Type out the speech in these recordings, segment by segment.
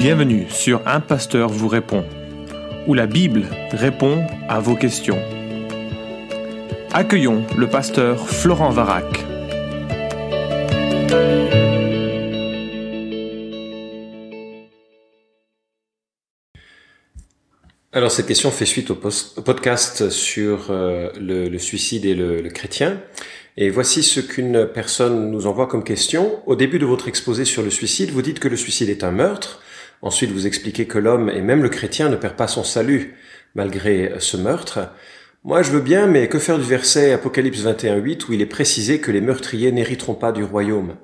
Bienvenue sur Un pasteur vous répond, où la Bible répond à vos questions. Accueillons le pasteur Florent Varac. Alors cette question fait suite au podcast sur le suicide et le chrétien. Et voici ce qu'une personne nous envoie comme question. Au début de votre exposé sur le suicide, vous dites que le suicide est un meurtre. Ensuite, vous expliquez que l'homme et même le chrétien ne perd pas son salut malgré ce meurtre. Moi, je veux bien, mais que faire du verset Apocalypse 21:8 où il est précisé que les meurtriers n'hériteront pas du royaume ?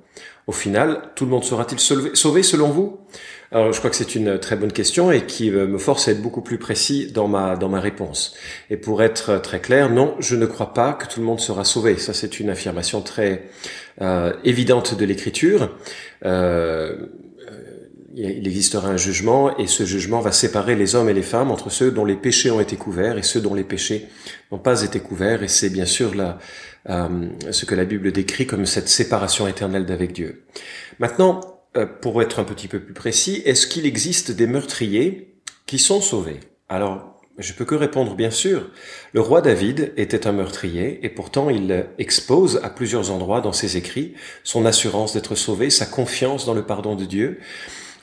Au final, tout le monde sera-t-il sauvé selon vous ? Alors, je crois que c'est une très bonne question et qui me force à être beaucoup plus précis dans ma réponse. Et pour être très clair, non, je ne crois pas que tout le monde sera sauvé. Ça, c'est une affirmation très évidente de l'Écriture. Il existera un jugement et ce jugement va séparer les hommes et les femmes entre ceux dont les péchés ont été couverts et ceux dont les péchés n'ont pas été couverts. Et c'est bien sûr ce que la Bible décrit comme cette séparation éternelle d'avec Dieu. Maintenant, pour être un petit peu plus précis, est-ce qu'il existe des meurtriers qui sont sauvés? Alors, je peux que répondre bien sûr. Le roi David était un meurtrier et pourtant il expose à plusieurs endroits dans ses écrits son assurance d'être sauvé, sa confiance dans le pardon de Dieu.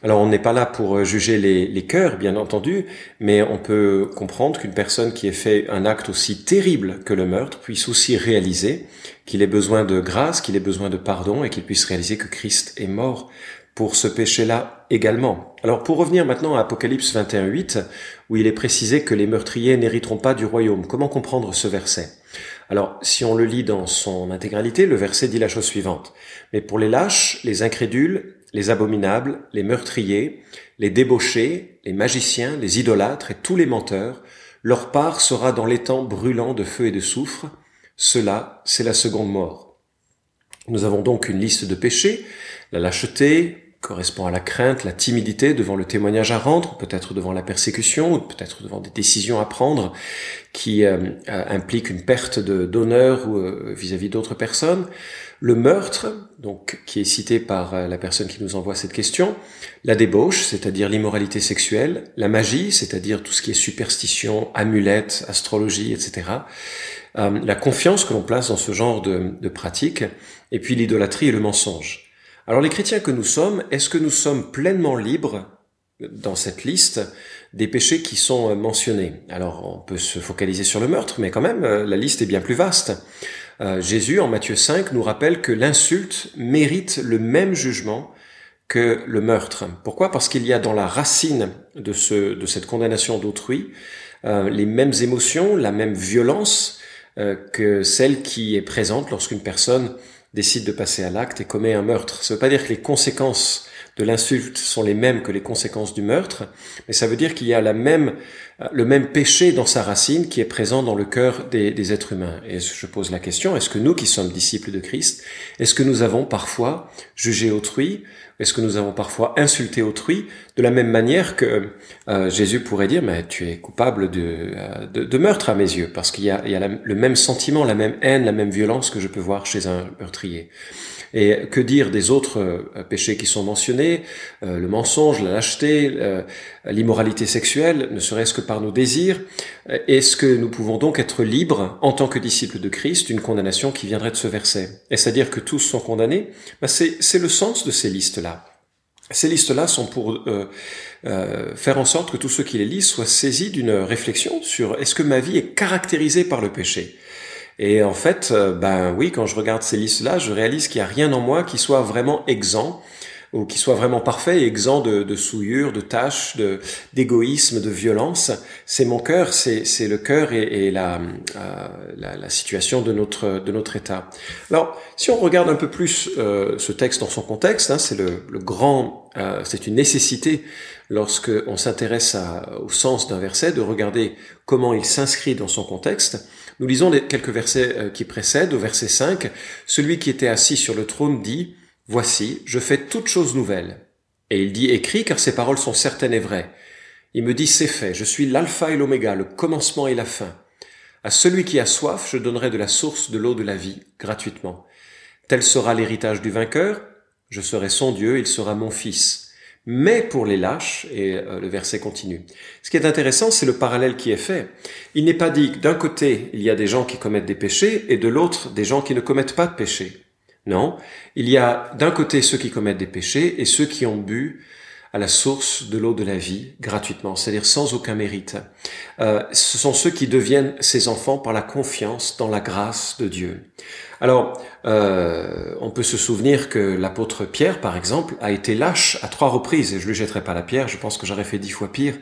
Alors on n'est pas là pour juger les cœurs, bien entendu, mais on peut comprendre qu'une personne qui ait fait un acte aussi terrible que le meurtre puisse aussi réaliser qu'il ait besoin de grâce, qu'il ait besoin de pardon et qu'il puisse réaliser que Christ est mort pour ce péché-là également. Alors pour revenir maintenant à Apocalypse 21:8, où il est précisé que les meurtriers n'hériteront pas du royaume, comment comprendre ce verset ? Alors, si on le lit dans son intégralité, le verset dit la chose suivante. « Mais pour les lâches, les incrédules, les abominables, les meurtriers, les débauchés, les magiciens, les idolâtres et tous les menteurs, leur part sera dans l'étang brûlant de feu et de soufre. Cela, c'est la seconde mort. » Nous avons donc une liste de péchés. La lâcheté correspond à la crainte, la timidité devant le témoignage à rendre, peut-être devant la persécution, ou peut-être devant des décisions à prendre qui impliquent une perte d'honneur vis-à-vis d'autres personnes. Le meurtre, donc, qui est cité par la personne qui nous envoie cette question, la débauche, c'est-à-dire l'immoralité sexuelle, la magie, c'est-à-dire tout ce qui est superstition, amulettes, astrologie, etc., la confiance que l'on place dans ce genre de pratiques, et puis l'idolâtrie et le mensonge. Alors les chrétiens que nous sommes, est-ce que nous sommes pleinement libres dans cette liste des péchés qui sont mentionnés? Alors on peut se focaliser sur le meurtre, mais quand même la liste est bien plus vaste. Jésus en Matthieu 5 nous rappelle que l'insulte mérite le même jugement que le meurtre. Pourquoi? Parce qu'il y a dans la racine de cette condamnation d'autrui les mêmes émotions, la même violence que celle qui est présente lorsqu'une personne décide de passer à l'acte et commet un meurtre. Ça ne veut pas dire que les conséquences de l'insulte sont les mêmes que les conséquences du meurtre, mais ça veut dire qu'il y a le même péché dans sa racine qui est présent dans le cœur des êtres humains. Et je pose la question, est-ce que nous qui sommes disciples de Christ, est-ce que nous avons parfois jugé autrui? Est-ce que nous avons parfois insulté autrui? De la même manière que Jésus pourrait dire, mais tu es coupable de meurtre à mes yeux, parce qu'il y a le même sentiment, la même haine, la même violence que je peux voir chez un meurtrier. Et que dire des autres péchés qui sont mentionnés, le mensonge, la lâcheté, l'immoralité sexuelle, ne serait-ce que par nos désirs? Est-ce que nous pouvons donc être libres, en tant que disciples de Christ, d'une condamnation qui viendrait de ce verset? Est-ce à dire que tous sont condamnés? Ben c'est le sens de ces listes-là. Ces listes-là sont pour faire en sorte que tous ceux qui les lisent soient saisis d'une réflexion sur « est-ce que ma vie est caractérisée par le péché ?» Et en fait, ben oui, quand je regarde ces listes-là, je réalise qu'il n'y a rien en moi qui soit vraiment exempt, ou qui soit vraiment parfait et exempt de souillure, de tâches, d'égoïsme, de violence. C'est mon cœur, c'est le cœur et la situation de notre état. Alors, si on regarde un peu plus ce texte dans son contexte, hein, c'est c'est une nécessité lorsque on s'intéresse au sens d'un verset de regarder comment il s'inscrit dans son contexte. Nous lisons quelques versets qui précèdent. Au verset 5, celui qui était assis sur le trône dit: « Voici, je fais toutes choses nouvelles. » Et il dit: « Écris, car ces paroles sont certaines et vraies. » Il me dit: « C'est fait, je suis l'alpha et l'oméga, le commencement et la fin. À celui qui a soif, je donnerai de la source de l'eau de la vie, gratuitement. Tel sera l'héritage du vainqueur, je serai son Dieu, il sera mon fils. mais pour les lâches, et le verset continue. Ce qui est intéressant, c'est le parallèle qui est fait. Il n'est pas dit que d'un côté, il y a des gens qui commettent des péchés, et de l'autre, des gens qui ne commettent pas de péchés. Non, il y a d'un côté ceux qui commettent des péchés et ceux qui ont bu à la source de l'eau de la vie gratuitement, c'est-à-dire sans aucun mérite. Ce sont ceux qui deviennent ses enfants par la confiance dans la grâce de Dieu. Alors, on peut se souvenir que l'apôtre Pierre, par exemple, a été lâche à 3 reprises, et je lui jetterai pas la pierre, je pense que j'aurais fait 10 fois pire,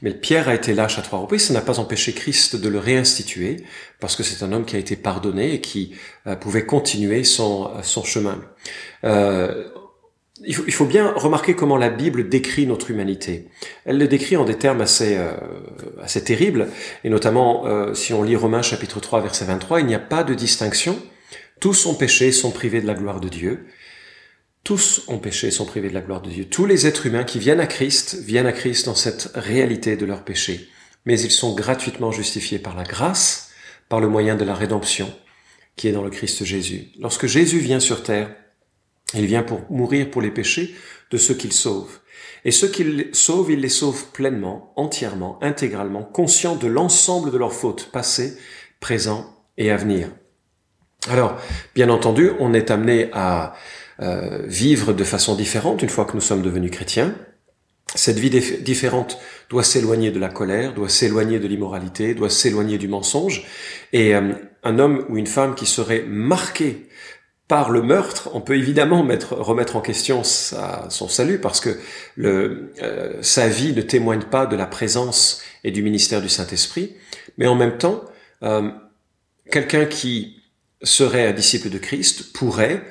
mais Pierre a été lâche à 3 reprises, ça n'a pas empêché Christ de le réinstituer, parce que c'est un homme qui a été pardonné et qui pouvait continuer son chemin. Il faut bien remarquer comment la Bible décrit notre humanité. Elle le décrit en des termes assez terribles, et notamment si on lit Romains chapitre 3 verset 23, il n'y a pas de distinction, tous ont péché et sont privés de la gloire de Dieu. Tous ont péché et sont privés de la gloire de Dieu. Tous les êtres humains qui viennent à Christ dans cette réalité de leur péché. Mais ils sont gratuitement justifiés par la grâce, par le moyen de la rédemption qui est dans le Christ Jésus. Lorsque Jésus vient sur terre, il vient pour mourir pour les péchés de ceux qu'il sauve. Et ceux qu'il sauve, il les sauve pleinement, entièrement, intégralement, conscients de l'ensemble de leurs fautes, passées, présentes et à venir. Alors, bien entendu, on est amené à vivre de façon différente une fois que nous sommes devenus chrétiens. Cette vie différente doit s'éloigner de la colère, doit s'éloigner de l'immoralité, doit s'éloigner du mensonge. Et un homme ou une femme qui serait marqué par le meurtre, on peut évidemment remettre en question son salut, parce que sa vie ne témoigne pas de la présence et du ministère du Saint-Esprit. Mais en même temps, quelqu'un qui serait un disciple de Christ pourrait,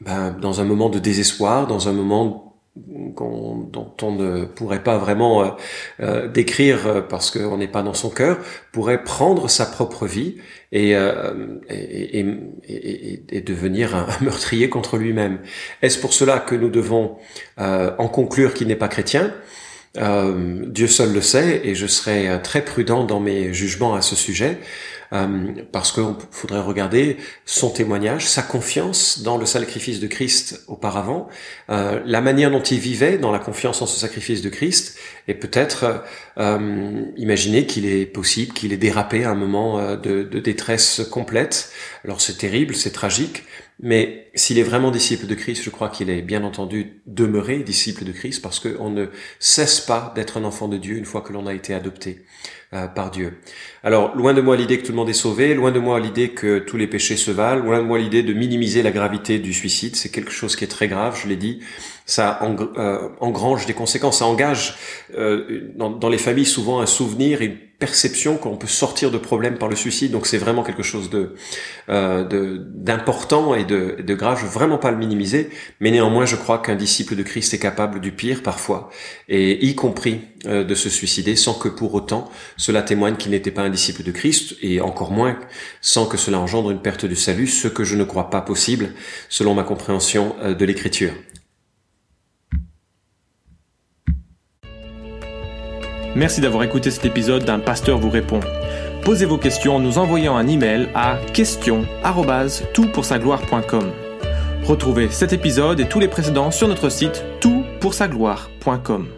dans un moment de désespoir, dans un moment dont on ne pourrait pas vraiment décrire parce qu'on n'est pas dans son cœur, pourrait prendre sa propre vie et devenir un meurtrier contre lui-même. Est-ce pour cela que nous devons en conclure qu'il n'est pas chrétien ? Dieu seul le sait, et je serai très prudent dans mes jugements à ce sujet, parce qu'il faudrait regarder son témoignage, sa confiance dans le sacrifice de Christ auparavant, la manière dont il vivait dans la confiance en ce sacrifice de Christ, et peut-être imaginer qu'il est possible qu'il ait dérapé à un moment de détresse complète. Alors c'est terrible, c'est tragique, mais s'il est vraiment disciple de Christ, je crois qu'il est bien entendu demeuré disciple de Christ, parce qu'on ne cesse pas d'être un enfant de Dieu une fois que l'on a été adopté par Dieu. Alors, loin de moi l'idée que tout le monde est sauvé, loin de moi l'idée que tous les péchés se valent, loin de moi l'idée de minimiser la gravité du suicide. C'est quelque chose qui est très grave, je l'ai dit. Ça engrange des conséquences, ça engage dans les familles souvent un souvenir et une perception qu'on peut sortir de problèmes par le suicide. Donc c'est vraiment quelque chose d'important et de grave. Je veux vraiment pas le minimiser, mais néanmoins je crois qu'un disciple de Christ est capable du pire parfois, et y compris de se suicider, sans que pour autant cela témoigne qu'il n'était pas un disciple de Christ, et encore moins sans que cela engendre une perte du salut, ce que je ne crois pas possible selon ma compréhension de l'Écriture. Merci d'avoir écouté cet épisode d'Un pasteur vous répond. Posez vos questions en nous envoyant un email à questions@toutpoursagloire.com. Retrouvez cet épisode et tous les précédents sur notre site toutpoursagloire.com.